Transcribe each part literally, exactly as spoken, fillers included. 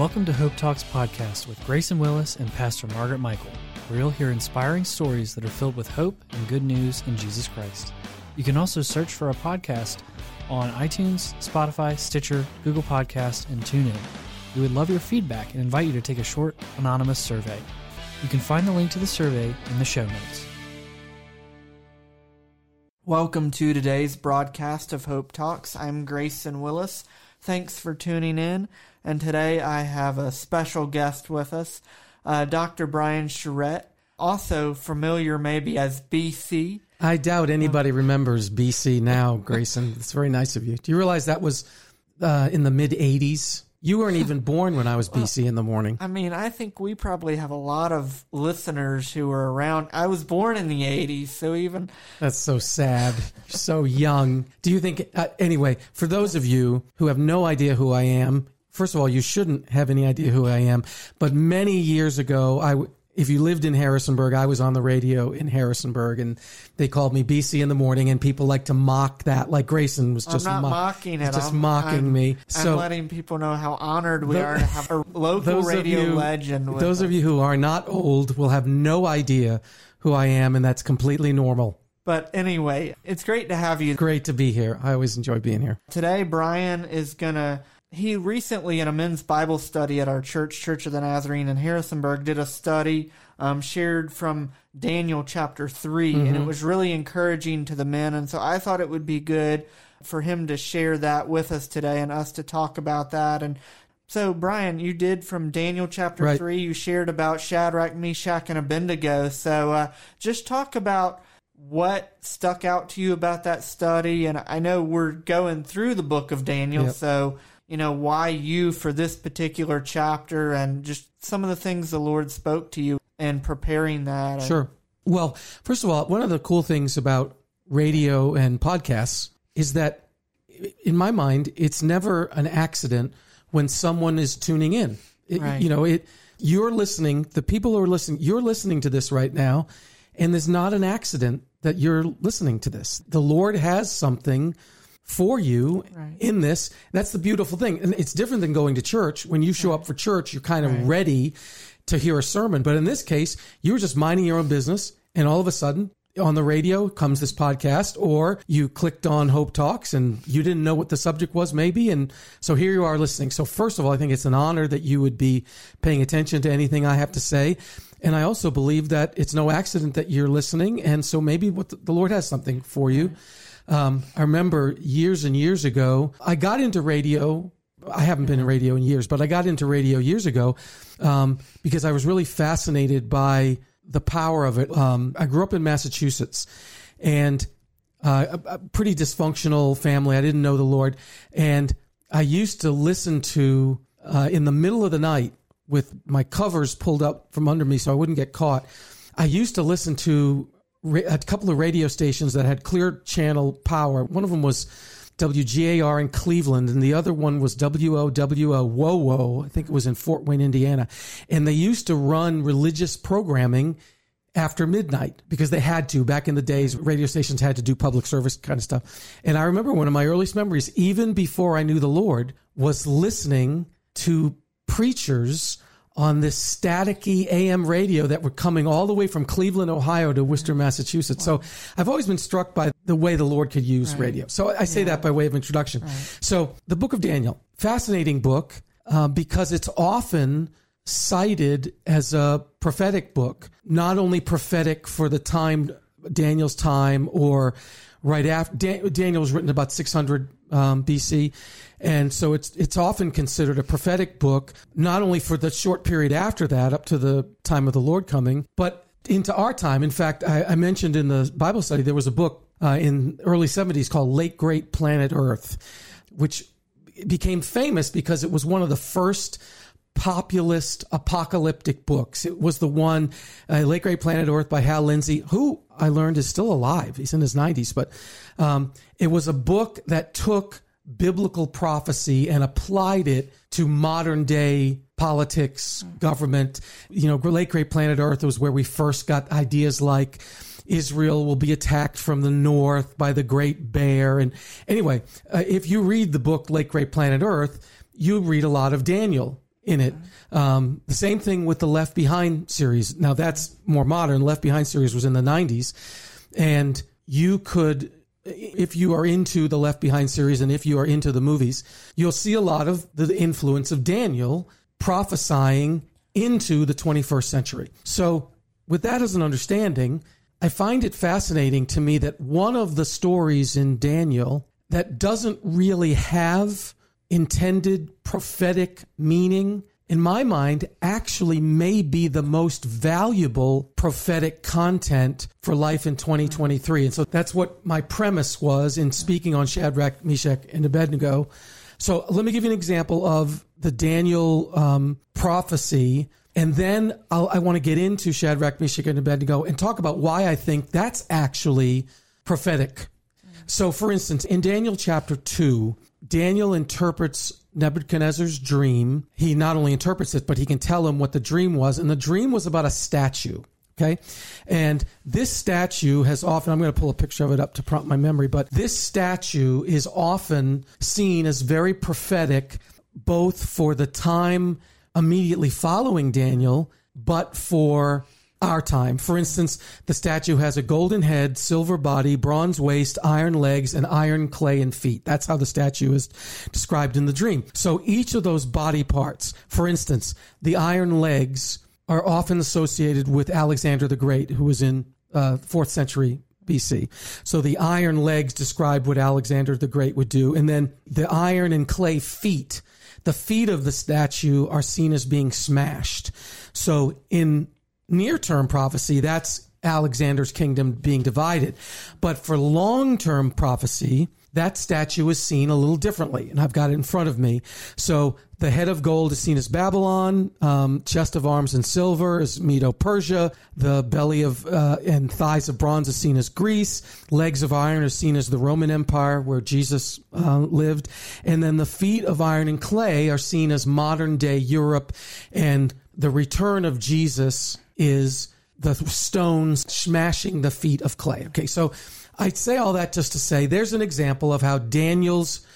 Welcome to HOPE Talks podcast with Grayson Willis and Pastor Margaret Michael, where you'll hear inspiring stories that are filled with hope and good news in Jesus Christ. You can also search for our podcast on iTunes, Spotify, Stitcher, Google Podcasts, and TuneIn. We would love your feedback and invite you to take a short, anonymous survey. You can find the link to the survey in the show notes. Welcome to today's broadcast of HOPE Talks. I'm Grayson Willis. Thanks for tuning in, and today I have a special guest with us, uh, Doctor Brian Charette, also familiar maybe as B C. I doubt anybody um, remembers B C now, Grayson. It's very nice of you. Do you realize that was uh, in the mid-eighties? You weren't even born when I was well, B C in the morning. I mean, I think we probably have a lot of listeners who were around. I was born in the eighties, so even... That's so sad. You're so young. Do you think... Uh, anyway, for those of you who have no idea who I am, first of all, you shouldn't have any idea who I am, but many years ago, I... W- If you lived in Harrisonburg, I was on the radio in Harrisonburg, and they called me B C in the morning, and people like to mock that, like Grayson was just I'm not mo- mocking it. Just I'm, mocking I'm, me. So, I'm letting people know how honored we the, are to have a local radio you, legend. With those us. of you who are not old will have no idea who I am, and that's completely normal. But anyway, it's great to have you. Great to be here. I always enjoy being here. Today, Brian is going to... He recently, in a men's Bible study at our church, Church of the Nazarene in Harrisonburg, did a study um, shared from Daniel chapter three, mm-hmm. and it was really encouraging to the men. And so I thought it would be good for him to share that with us today and us to talk about that. And so, Brian, you did from Daniel chapter right. three, you shared about Shadrach, Meshach, and Abednego. So uh, just talk about what stuck out to you about that study. And I know we're going through the book of Daniel, yep. so... you know, why you for this particular chapter and just some of the things the Lord spoke to you and preparing that. Sure. Well, first of all, one of the cool things about radio and podcasts is that, in my mind, it's never an accident when someone is tuning in. It, right. You know, it. You're listening, the people who are listening, you're listening to this right now, and there's not an accident that you're listening to this. The Lord has something for you right. in this. That's the beautiful thing. And it's different than going to church. When you show right. up for church, you're kind of right. ready to hear a sermon. But in this case, you were just minding your own business. And all of a sudden on the radio comes this podcast, or you clicked on Hope Talks and you didn't know what the subject was maybe. And so here you are listening. So first of all, I think it's an honor that you would be paying attention to anything I have to say. And I also believe that it's no accident that you're listening. And so maybe what the, the Lord has something for you. Right. Um, I remember years and years ago, I got into radio. I haven't been in radio in years, but I got into radio years ago um, because I was really fascinated by the power of it. Um, I grew up in Massachusetts and uh, a, a pretty dysfunctional family. I didn't know the Lord. And I used to listen to, uh, in the middle of the night with my covers pulled up from under me so I wouldn't get caught, I used to listen to a couple of radio stations that had clear channel power. One of them was W G A R in Cleveland, and the other one was W O W O, W O W O. I think it was in Fort Wayne, Indiana. And they used to run religious programming after midnight because they had to. Back in the days, radio stations had to do public service kind of stuff. And I remember one of my earliest memories, even before I knew the Lord, was listening to preachers on this staticky A M radio that were coming all the way from Cleveland, Ohio to Worcester, Massachusetts. Wow. So I've always been struck by the way the Lord could use right. radio. So I say yeah. that by way of introduction. Right. So the book of Daniel, fascinating book uh, because it's often cited as a prophetic book, not only prophetic for the time, Daniel's time, or right after. Dan- Daniel was written about six hundred Um, B C. And so it's it's often considered a prophetic book, not only for the short period after that, up to the time of the Lord coming, but into our time. In fact, I, I mentioned in the Bible study, there was a book uh, in early seventies called Late Great Planet Earth, which became famous because it was one of the first populist apocalyptic books. It was the one, uh, Late Great Planet Earth by Hal Lindsey, who I learned is still alive. He's in his nineties, but um, it was a book that took biblical prophecy and applied it to modern day politics, government. You know, Late Great Planet Earth was where we first got ideas like Israel will be attacked from the north by the Great Bear. And anyway, uh, if you read the book Late Great Planet Earth, you read a lot of Daniel. in it. Um, the same thing with the Left Behind series. Now that's more modern. Left Behind series was in the nineties, and you could, if you are into the Left Behind series and if you are into the movies, you'll see a lot of the influence of Daniel prophesying into the twenty-first century. So with that as an understanding, I find it fascinating to me that one of the stories in Daniel that doesn't really have intended prophetic meaning, in my mind, actually may be the most valuable prophetic content for life in twenty twenty-three. And so that's what my premise was in speaking on Shadrach, Meshach, and Abednego. So let me give you an example of the Daniel um, prophecy, and then I'll, I want to get into Shadrach, Meshach, and Abednego and talk about why I think that's actually prophetic. So, for instance, in Daniel chapter two, Daniel interprets Nebuchadnezzar's dream. He not only interprets it, but he can tell him what the dream was. And the dream was about a statue, okay? And this statue has often, I'm going to pull a picture of it up to prompt my memory, but this statue is often seen as very prophetic, both for the time immediately following Daniel, but for our time. For instance, the statue has a golden head, silver body, bronze waist, iron legs, and iron clay and feet. That's how the statue is described in the dream. So each of those body parts, for instance, the iron legs are often associated with Alexander the Great, who was in uh, fourth century B C. So the iron legs describe what Alexander the Great would do. And then the iron and clay feet, the feet of the statue are seen as being smashed. So in near-term prophecy, that's Alexander's kingdom being divided. But for long-term prophecy, that statue is seen a little differently, and I've got it in front of me. So the head of gold is seen as Babylon, um, chest of arms and silver is Medo-Persia, the belly of uh, and thighs of bronze is seen as Greece, legs of iron are seen as the Roman Empire where Jesus uh, lived, and then the feet of iron and clay are seen as modern-day Europe, and the return of Jesus is the stones smashing the feet of clay. Okay, so I'd say all that just to say there's an example of how Daniel's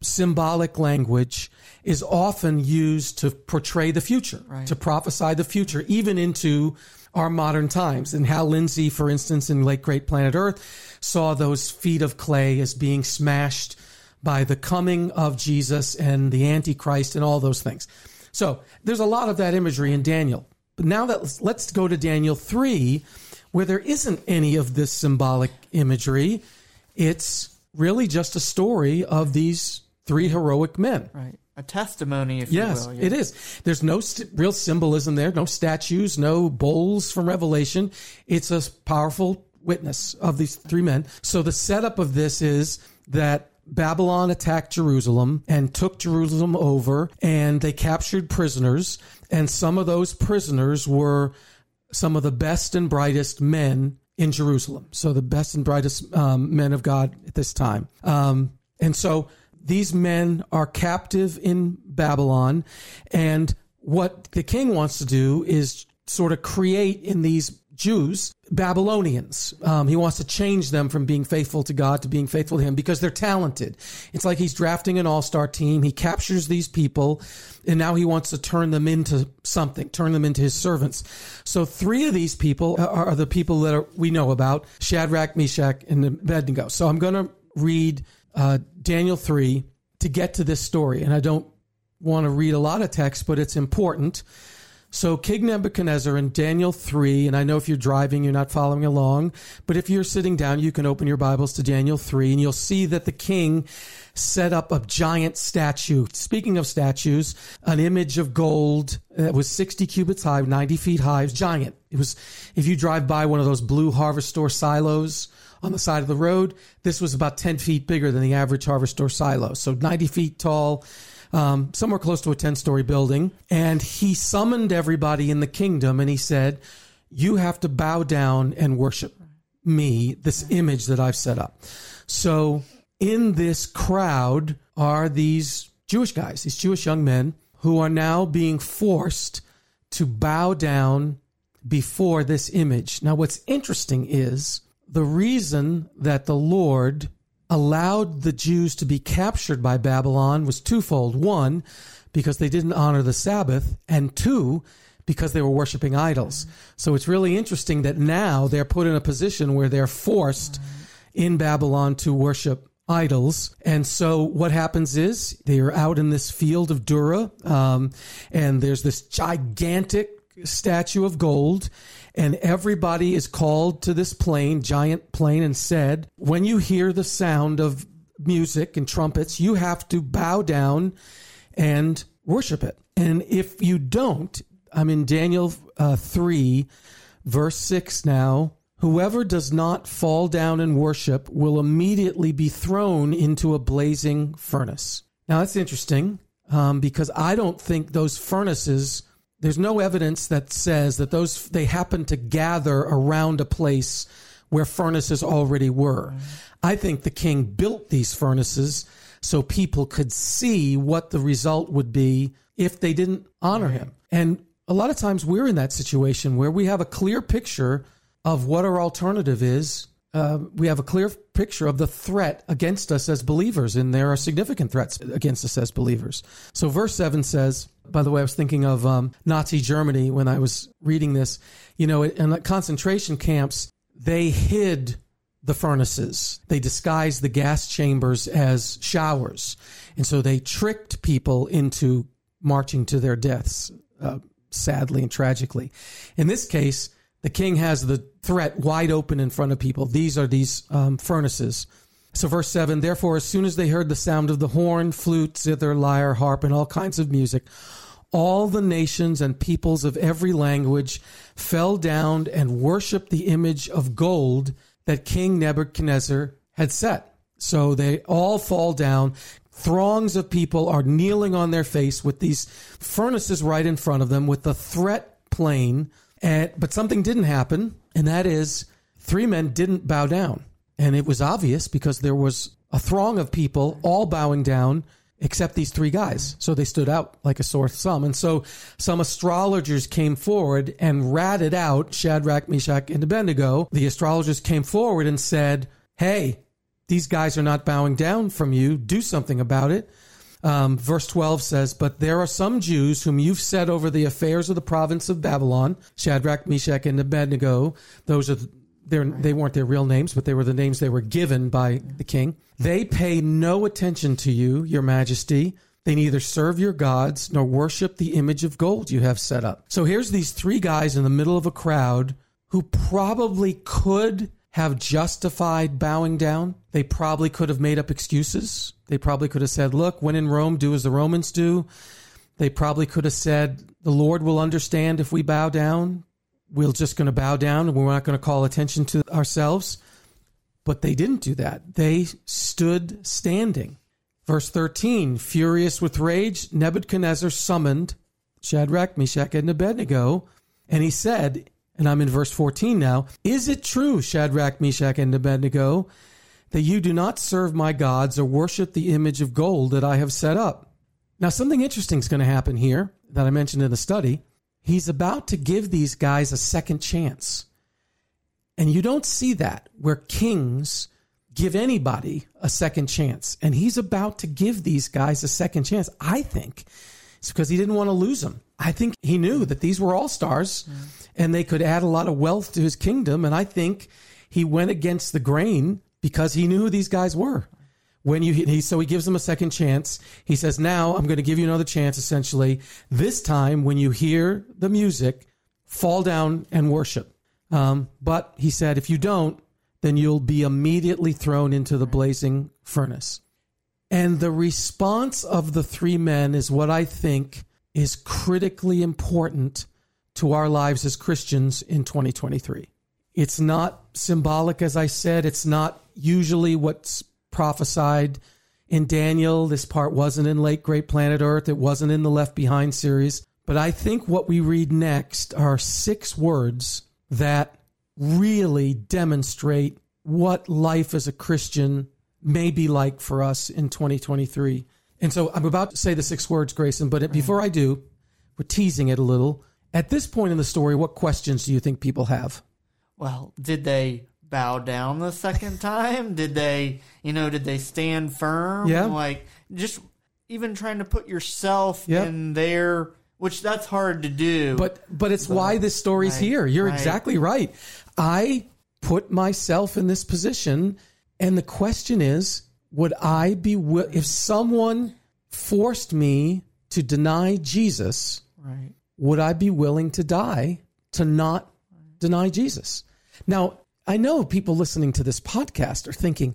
symbolic language is often used to portray the future, right, to prophesy the future, even into our modern times. And Hal Lindsey, for instance, in Late Great Planet Earth, saw those feet of clay as being smashed by the coming of Jesus and the Antichrist and all those things. So there's a lot of that imagery in Daniel. But now that, let's go to Daniel three, where there isn't any of this symbolic imagery. It's really just a story of these three heroic men. Right. A testimony, if yes, you will. Yes, it is. There's no st- real symbolism there, no statues, no bowls from Revelation. It's a powerful witness of these three men. So the setup of this is that Babylon attacked Jerusalem and took Jerusalem over, and they captured prisoners, and some of those prisoners were some of the best and brightest men in Jerusalem. So the best and brightest um, men of God at this time. Um, and so these men are captive in Babylon, and what the king wants to do is sort of create in these Jews, Babylonians. Um, he wants to change them from being faithful to God to being faithful to him because they're talented. It's like he's drafting an all-star team. He captures these people, and now he wants to turn them into something, turn them into his servants. So three of these people are, are the people that are, we know about, Shadrach, Meshach, and Abednego. So I'm going to read uh, Daniel three to get to this story, and I don't want to read a lot of text, but it's important. So King Nebuchadnezzar in Daniel three, and I know if you're driving, you're not following along, but if you're sitting down, you can open your Bibles to Daniel three, and you'll see that the king set up a giant statue. Speaking of statues, an image of gold that was sixty cubits high, ninety feet high. It was giant. It was, if you drive by one of those blue Harvest Store silos on the side of the road, this was about ten feet bigger than the average Harvest Store silo. So ninety feet tall. Um, somewhere close to a ten-story building, and he summoned everybody in the kingdom, and he said, you have to bow down and worship me, this image that I've set up. So in this crowd are these Jewish guys, these Jewish young men, who are now being forced to bow down before this image. Now, what's interesting is the reason that the Lord allowed the Jews to be captured by Babylon was twofold. One, because they didn't honor the Sabbath, and two, because they were worshiping idols. So it's really interesting that now they're put in a position where they're forced in Babylon to worship idols. And so what happens is they are out in this field of Dura, um, and there's this gigantic statue of gold, and everybody is called to this plain, giant plain, and said, when you hear the sound of music and trumpets, you have to bow down and worship it. And if you don't, I'm in Daniel uh, three, verse six now. Whoever does not fall down and worship will immediately be thrown into a blazing furnace. Now, that's interesting um, because I don't think those furnaces, there's no evidence that says that those they happen to gather around a place where furnaces already were. Mm-hmm. I think the king built these furnaces so people could see what the result would be if they didn't honor mm-hmm. him. And a lot of times we're in that situation where we have a clear picture of what our alternative is. Uh, we have a clear picture of the threat against us as believers, and there are significant threats against us as believers. So verse seven says, by the way, I was thinking of um, Nazi Germany when I was reading this. You know, in the concentration camps, they hid the furnaces. They disguised the gas chambers as showers. And so they tricked people into marching to their deaths, uh, sadly and tragically. In this case, the king has the threat wide open in front of people. These are these um, furnaces. So verse seven, therefore, as soon as they heard the sound of the horn, flute, zither, lyre, harp, and all kinds of music, all the nations and peoples of every language fell down and worshiped the image of gold that King Nebuchadnezzar had set. So they all fall down. Throngs of people are kneeling on their face with these furnaces right in front of them with the threat plain. And, but something didn't happen, and that is three men didn't bow down. And it was obvious because there was a throng of people all bowing down except these three guys. So they stood out like a sore thumb. And so some astrologers came forward and ratted out Shadrach, Meshach, and Abednego. The astrologers came forward and said, hey, these guys are not bowing down from you. Do something about it. Um, verse twelve says, but there are some Jews whom you've set over the affairs of the province of Babylon, Shadrach, Meshach, and Abednego. Those are their, they weren't their real names, but they were the names they were given by the king. They pay no attention to you, your majesty. They neither serve your gods nor worship the image of gold you have set up. So here's these three guys in the middle of a crowd who probably could have justified bowing down. They probably could have made up excuses. They probably could have said, look, when in Rome, do as the Romans do. They probably could have said, the Lord will understand if we bow down. We're just going to bow down and we're not going to call attention to ourselves. But they didn't do that. They stood standing. Verse thirteen, furious with rage, Nebuchadnezzar summoned Shadrach, Meshach, and Abednego, and he said, and I'm in verse fourteen now, is it true, Shadrach, Meshach, and Abednego, that you do not serve my gods or worship the image of gold that I have set up? Now, something interesting is going to happen here that I mentioned in the study. He's about to give these guys a second chance. And you don't see that where kings give anybody a second chance. And he's about to give these guys a second chance. I think it's because he didn't want to lose them. I think he knew that these were all stars yeah. and they could add a lot of wealth to his kingdom. And I think he went against the grain because he knew who these guys were. When you he, So he gives them a second chance. He says, now I'm going to give you another chance, essentially. This time, when you hear the music, fall down and worship. Um, but he said, if you don't, then you'll be immediately thrown into the blazing furnace. And the response of the three men is what I think is critically important to our lives as Christians in twenty twenty-three. It's not symbolic, as I said. It's not usually what's prophesied in Daniel. This part wasn't in Late Great Planet Earth. It wasn't in the Left Behind series. But I think what we read next are six words that really demonstrate what life as a Christian may be like for us in twenty twenty-three. And so I'm about to say the six words, Grayson, but right. before I do, we're teasing it a little. At this point in the story, what questions do you think people have? Well, did they bow down the second time? Did they, you know, did they stand firm? Yeah. Like, just, even trying to put yourself yep. in their, which that's hard to do. But but it's but, why this story's right, here. You're right. exactly right. I put myself in this position, and the question is, would I be wi- if someone forced me to deny Jesus? Right. Would I be willing to die to not deny Jesus? Now, I know people listening to this podcast are thinking,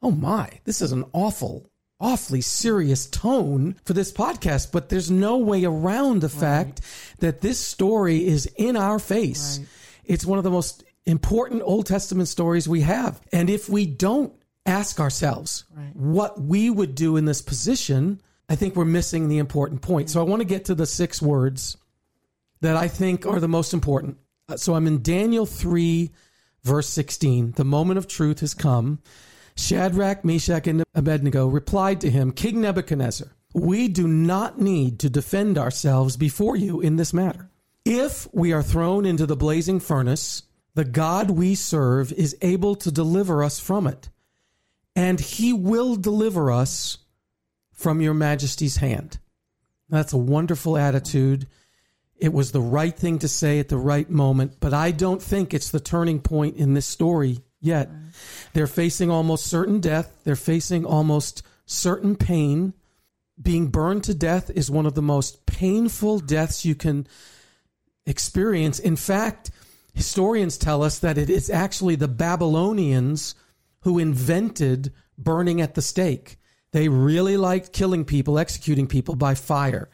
oh my, this is an awful, awfully serious tone for this podcast, but there's no way around the right. fact that this story is in our face. Right. It's one of the most important Old Testament stories we have. And if we don't ask ourselves right. what we would do in this position, I think we're missing the important point. So I want to get to the six words that I think are the most important. So I'm in Daniel three, verse sixteen. The moment of truth has come. Shadrach, Meshach, and Abednego replied to him, King Nebuchadnezzar, we do not need to defend ourselves before you in this matter. If we are thrown into the blazing furnace, the God we serve is able to deliver us from it, and he will deliver us from your majesty's hand. That's a wonderful attitude. It was the right thing to say at the right moment, but I don't think it's the turning point in this story yet. Right. They're facing almost certain death. They're facing almost certain pain. Being burned to death is one of the most painful deaths you can experience. In fact, historians tell us that it is actually the Babylonians who invented burning at the stake. They really liked killing people, executing people by fire.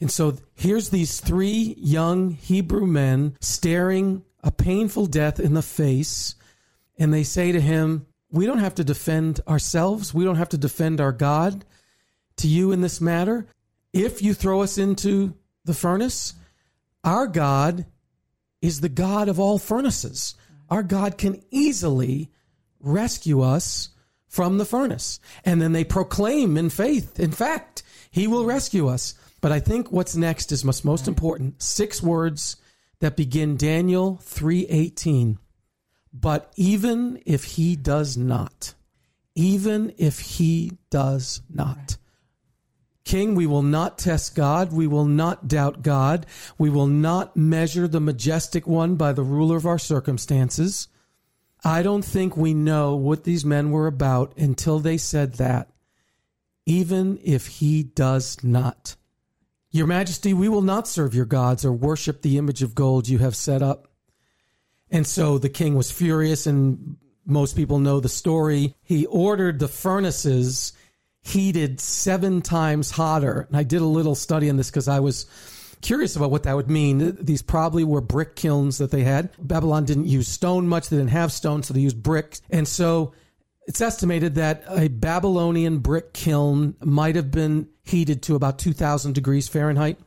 And so here's these three young Hebrew men staring a painful death in the face. And they say to him, we don't have to defend ourselves. We don't have to defend our God to you in this matter. If you throw us into the furnace, our God is the God of all furnaces. Our God can easily rescue us from the furnace. And then they proclaim in faith, in fact, he will rescue us. But I think what's next is most, most important. Six words that begin Daniel three eighteen. But even if he does not, even if he does not, King, we will not test God. We will not doubt God. We will not measure the majestic one by the ruler of our circumstances. I don't think we know what these men were about until they said that, even if he does not. Your Majesty, we will not serve your gods or worship the image of gold you have set up. And so the king was furious, and most people know the story. He ordered the furnaces heated seven times hotter. And I did a little study on this because I was curious about what that would mean. These probably were brick kilns that they had. Babylon didn't use stone much. They didn't have stone, so they used bricks. And so it's estimated that a Babylonian brick kiln might have been heated to about two thousand degrees Fahrenheit.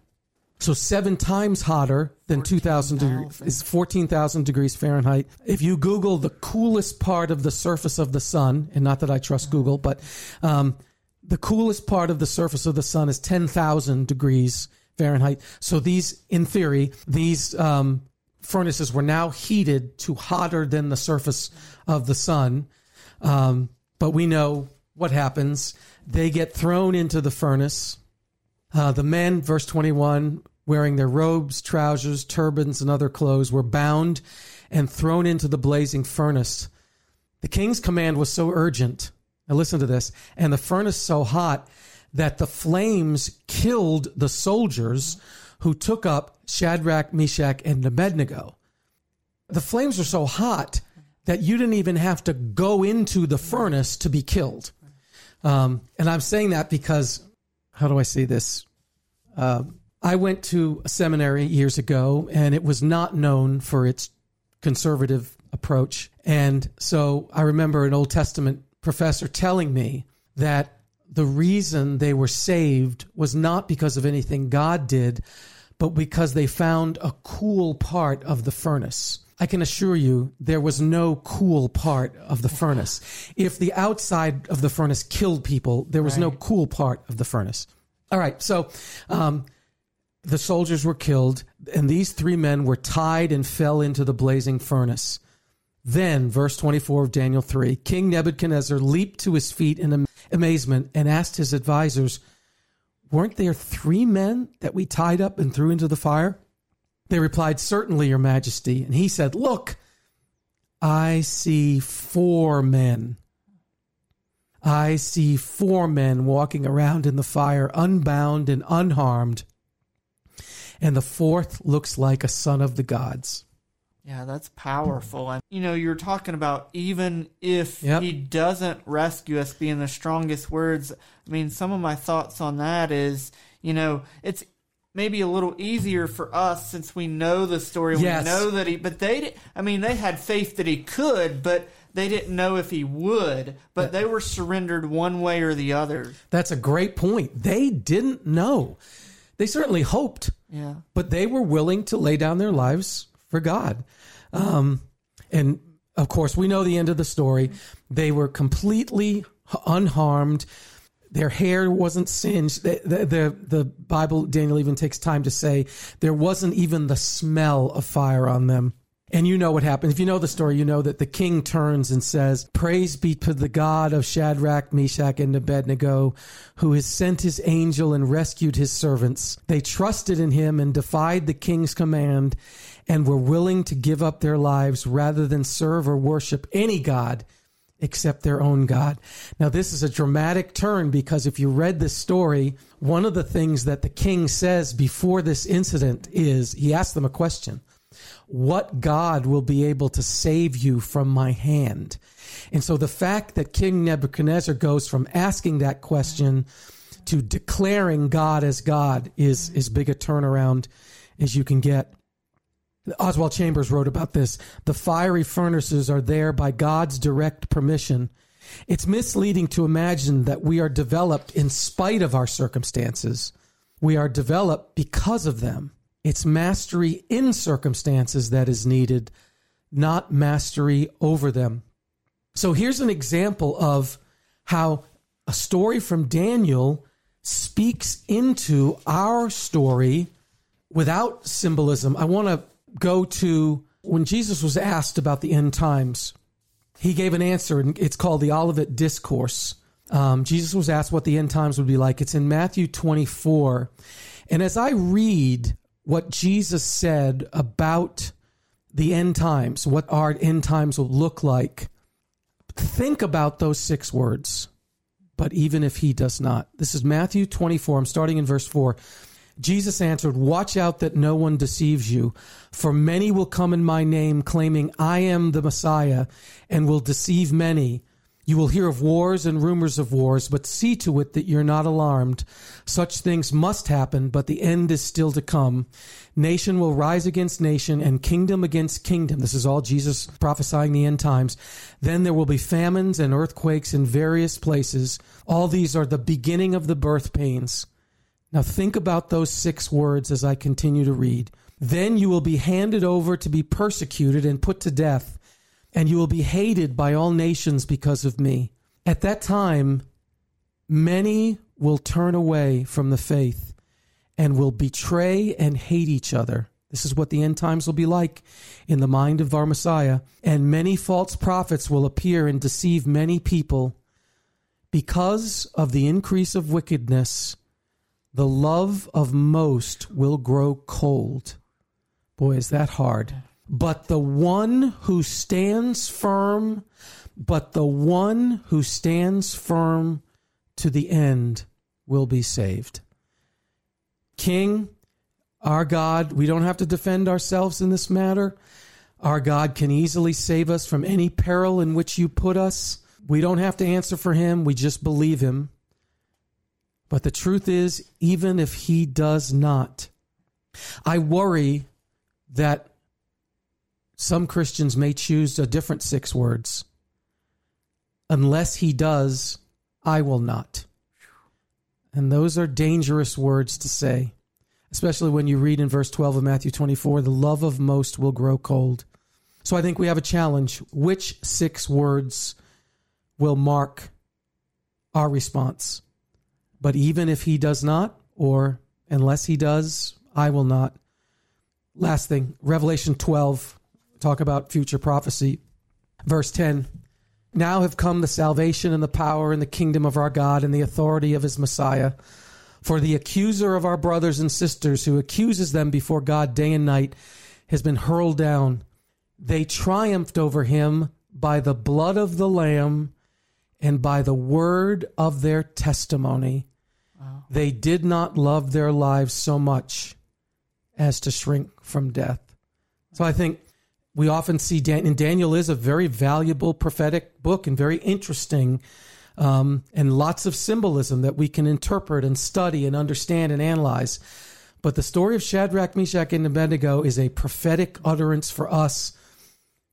So seven times hotter than two thousand degrees is fourteen thousand degrees Fahrenheit. If you Google the coolest part of the surface of the sun, and not that I trust Google, but um, the coolest part of the surface of the sun is ten thousand degrees Fahrenheit. So these, in theory, these um, furnaces were now heated to hotter than the surface of the sun. Um, but we know what happens. They get thrown into the furnace. Uh, the men, verse twenty-one, wearing their robes, trousers, turbans, and other clothes, were bound and thrown into the blazing furnace. The king's command was so urgent. Now listen to this. And the furnace so hot that the flames killed the soldiers who took up Shadrach, Meshach, and Abednego. The flames are so hot that you didn't even have to go into the furnace to be killed. Um, and I'm saying that because, how do I say this? Uh, I went to a seminary years ago, and it was not known for its conservative approach. And so I remember an Old Testament professor telling me that the reason they were saved was not because of anything God did, but because they found a cool part of the furnace. I can assure you there was no cool part of the furnace. If the outside of the furnace killed people, there was right. no cool part of the furnace. All right, so um, the soldiers were killed, and these three men were tied and fell into the blazing furnace. Then, verse twenty-four of Daniel three, King Nebuchadnezzar leaped to his feet in amazement and asked his advisors, weren't there three men that we tied up and threw into the fire? They replied, certainly, Your Majesty. And he said, look, I see four men. I see four men walking around in the fire, unbound and unharmed. And the fourth looks like a son of the gods. Yeah, that's powerful. And, you know, you're talking about even if yep. he doesn't rescue us being the strongest words. I mean, some of my thoughts on that is, you know, it's maybe a little easier for us since we know the story. Yes. We know that he, but they did, I mean, they had faith that he could, but they didn't know if he would, but they were surrendered one way or the other. That's a great point. They didn't know. They certainly hoped, yeah, but they were willing to lay down their lives for God. Um, and of course, we know the end of the story. They were completely unharmed. Their hair wasn't singed. The, the, the, the Bible, Daniel even takes time to say, there wasn't even the smell of fire on them. And you know what happened. If you know the story, you know that the king turns and says, praise be to the God of Shadrach, Meshach, and Abednego, who has sent his angel and rescued his servants. They trusted in him and defied the king's command and were willing to give up their lives rather than serve or worship any god except their own God. Now, this is a dramatic turn because if you read this story, one of the things that the king says before this incident is he asked them a question. What God will be able to save you from my hand? And so the fact that King Nebuchadnezzar goes from asking that question to declaring God as God is as big a turnaround as you can get. Oswald Chambers wrote about this. The fiery furnaces are there by God's direct permission. It's misleading to imagine that we are developed in spite of our circumstances. We are developed because of them. It's mastery in circumstances that is needed, not mastery over them. So here's an example of how a story from Daniel speaks into our story without symbolism. I want to go to when Jesus was asked about the end times. He gave an answer, and it's called the Olivet Discourse. Um, Jesus was asked what the end times would be like. It's in Matthew twenty-four. And as I read what Jesus said about the end times, what our end times will look like, think about those six words, but even if he does not. This is Matthew twenty-four. I'm starting in verse four. Jesus answered, watch out that no one deceives you, for many will come in my name claiming I am the Messiah and will deceive many. You will hear of wars and rumors of wars, but see to it that you're not alarmed. Such things must happen, but the end is still to come. Nation will rise against nation and kingdom against kingdom. This is all Jesus prophesying the end times. Then there will be famines and earthquakes in various places. All these are the beginning of the birth pains. Now think about those six words as I continue to read. Then you will be handed over to be persecuted and put to death. And you will be hated by all nations because of me. At that time, many will turn away from the faith and will betray and hate each other. This is what the end times will be like in the mind of our Messiah. And many false prophets will appear and deceive many people. Because of the increase of wickedness, the love of most will grow cold. Boy, is that hard. But the one who stands firm, but the one who stands firm to the end will be saved. King, our God, we don't have to defend ourselves in this matter. Our God can easily save us from any peril in which you put us. We don't have to answer for him. We just believe him. But the truth is, even if he does not, I worry that some Christians may choose a different six words. Unless he does, I will not. And those are dangerous words to say, especially when you read in verse twelve of Matthew twenty-four, the love of most will grow cold. So I think we have a challenge. Which six words will mark our response? But even if he does not, or unless he does, I will not. Last thing, Revelation twelve. Talk about future prophecy. Verse ten, now have come the salvation and the power and the kingdom of our God and the authority of his Messiah. For the accuser of our brothers and sisters, who accuses them before God day and night, has been hurled down. They triumphed over him by the blood of the Lamb and by the word of their testimony. Wow. They did not love their lives so much as to shrink from death. So I think we often see, Dan- and Daniel is a very valuable prophetic book and very interesting, um, and lots of symbolism that we can interpret and study and understand and analyze. But the story of Shadrach, Meshach, and Abednego is a prophetic utterance for us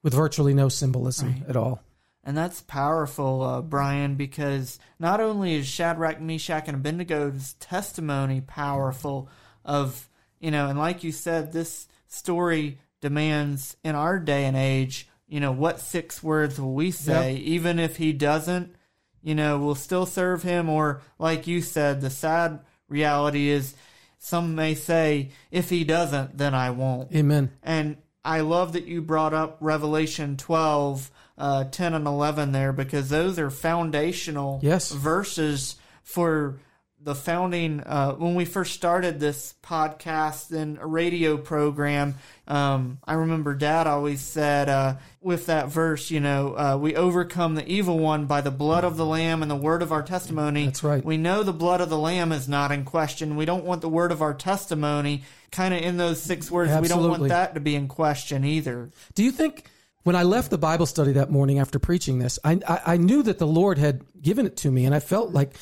with virtually no symbolism right. at all. And that's powerful, uh, Brian, because not only is Shadrach, Meshach, and Abednego's testimony powerful of, you know, and like you said, this story demands in our day and age, you know, what six words will we say? Yep. Even if he doesn't, you know, we'll still serve him. Or like you said, the sad reality is some may say, if he doesn't, then I won't. Amen. And I love that you brought up Revelation twelve, uh, ten and eleven there, because those are foundational yes. verses for the founding, uh, when we first started this podcast and a radio program, um, I remember Dad always said uh, with that verse, you know, uh, we overcome the evil one by the blood of the Lamb and the word of our testimony. That's right. We know the blood of the Lamb is not in question. We don't want the word of our testimony kind of in those six words. Absolutely. We don't want that to be in question either. Do you think when I left the Bible study that morning after preaching this, I, I, I knew that the Lord had given it to me, and I felt like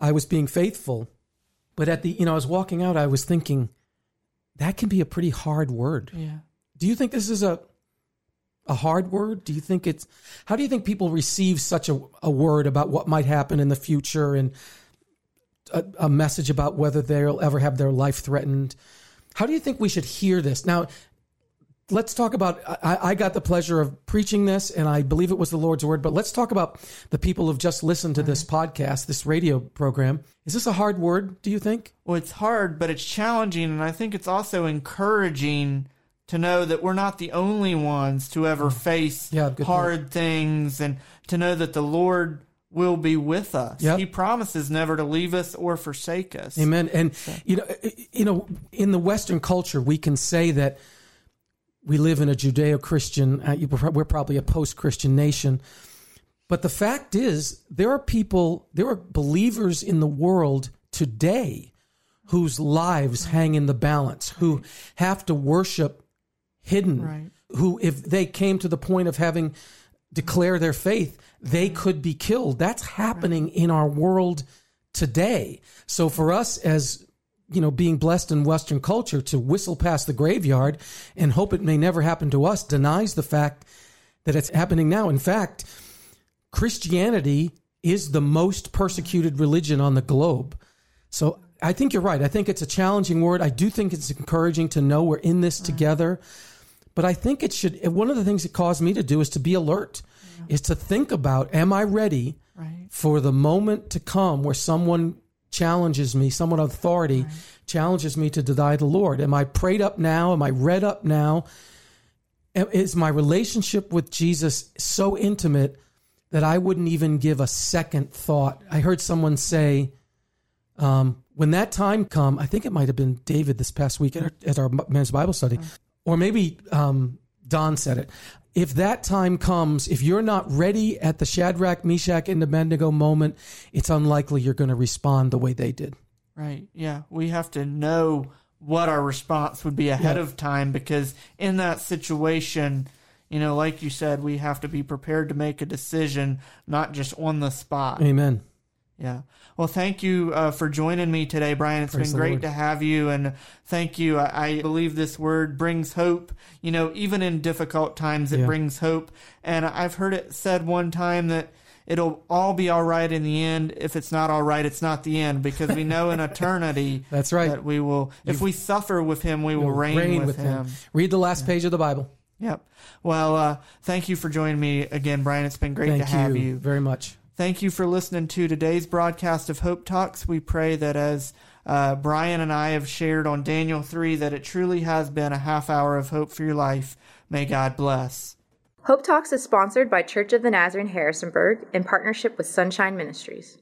I was being faithful, but at the, you know, I was walking out, I was thinking, that can be a pretty hard word. Yeah. Do you think this is a a hard word? Do you think it's, how do you think people receive such a, a word about what might happen in the future and a, a message about whether they'll ever have their life threatened? How do you think we should hear this? Now, let's talk about, I, I got the pleasure of preaching this, and I believe it was the Lord's word, but let's talk about the people who've just listened to this podcast, this radio program. Is this a hard word, do you think? Well, it's hard, but it's challenging, and I think it's also encouraging to know that we're not the only ones to ever face yeah, hard point. things, and to know that the Lord will be with us. Yep. He promises never to leave us or forsake us. Amen. And, so. you know, you know, in the Western culture, we can say that we live in a Judeo-Christian, we're probably a post-Christian nation. But the fact is, there are people, there are believers in the world today whose lives right. hang in the balance, who have to worship hidden, right. who, if they came to the point of having declare their faith, they could be killed. That's happening right. in our world today. So for us as you know, being blessed in Western culture to whistle past the graveyard and hope it may never happen to us denies the fact that it's happening now. In fact, Christianity is the most persecuted religion on the globe. So I think you're right. I think it's a challenging word. I do think it's encouraging to know we're in this together, but I think it should, one of the things it caused me to do is to be alert, yeah. is to think about, am I ready right. for the moment to come where someone challenges me, someone of authority right. challenges me to deny the Lord. Am I prayed up now? Am I read up now? Is my relationship with Jesus so intimate that I wouldn't even give a second thought? I heard someone say, um, when that time come, I think it might have been David this past week at our, at our men's Bible study, right. or maybe um, Don said it. If that time comes, if you're not ready at the Shadrach, Meshach, and Abednego moment, it's unlikely you're going to respond the way they did. Right, yeah. We have to know what our response would be ahead yeah. of time, because in that situation, you know, like you said, we have to be prepared to make a decision, not just on the spot. Amen. Yeah. Well, thank you uh, for joining me today, Brian. It's Praise been great to have you, and thank you. I, I believe this word brings hope. You know, even in difficult times, it yeah. brings hope. And I've heard it said one time that it'll all be all right in the end. If it's not all right, it's not the end, because we know in eternity That's right. that we will, if You've, we suffer with him, we will reign, reign with, with him. him. Read the last yeah. page of the Bible. Yep. Well, uh, thank you for joining me again, Brian. It's been great thank to have you. you. Very much. Thank you for listening to today's broadcast of Hope Talks. We pray that as uh, Brian and I have shared on Daniel three, that it truly has been a half hour of hope for your life. May God bless. Hope Talks is sponsored by Church of the Nazarene Harrisonburg in partnership with Sunshine Ministries.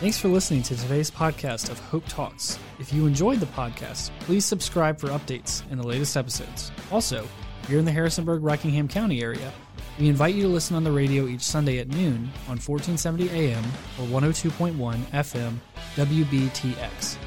Thanks for listening to today's podcast of HOPE Talks. If you enjoyed the podcast, please subscribe for updates and the latest episodes. Also, if you're in the Harrisonburg, Rockingham County area, we invite you to listen on the radio each Sunday at noon on fourteen seventy A M or one oh two point one F M W B T X.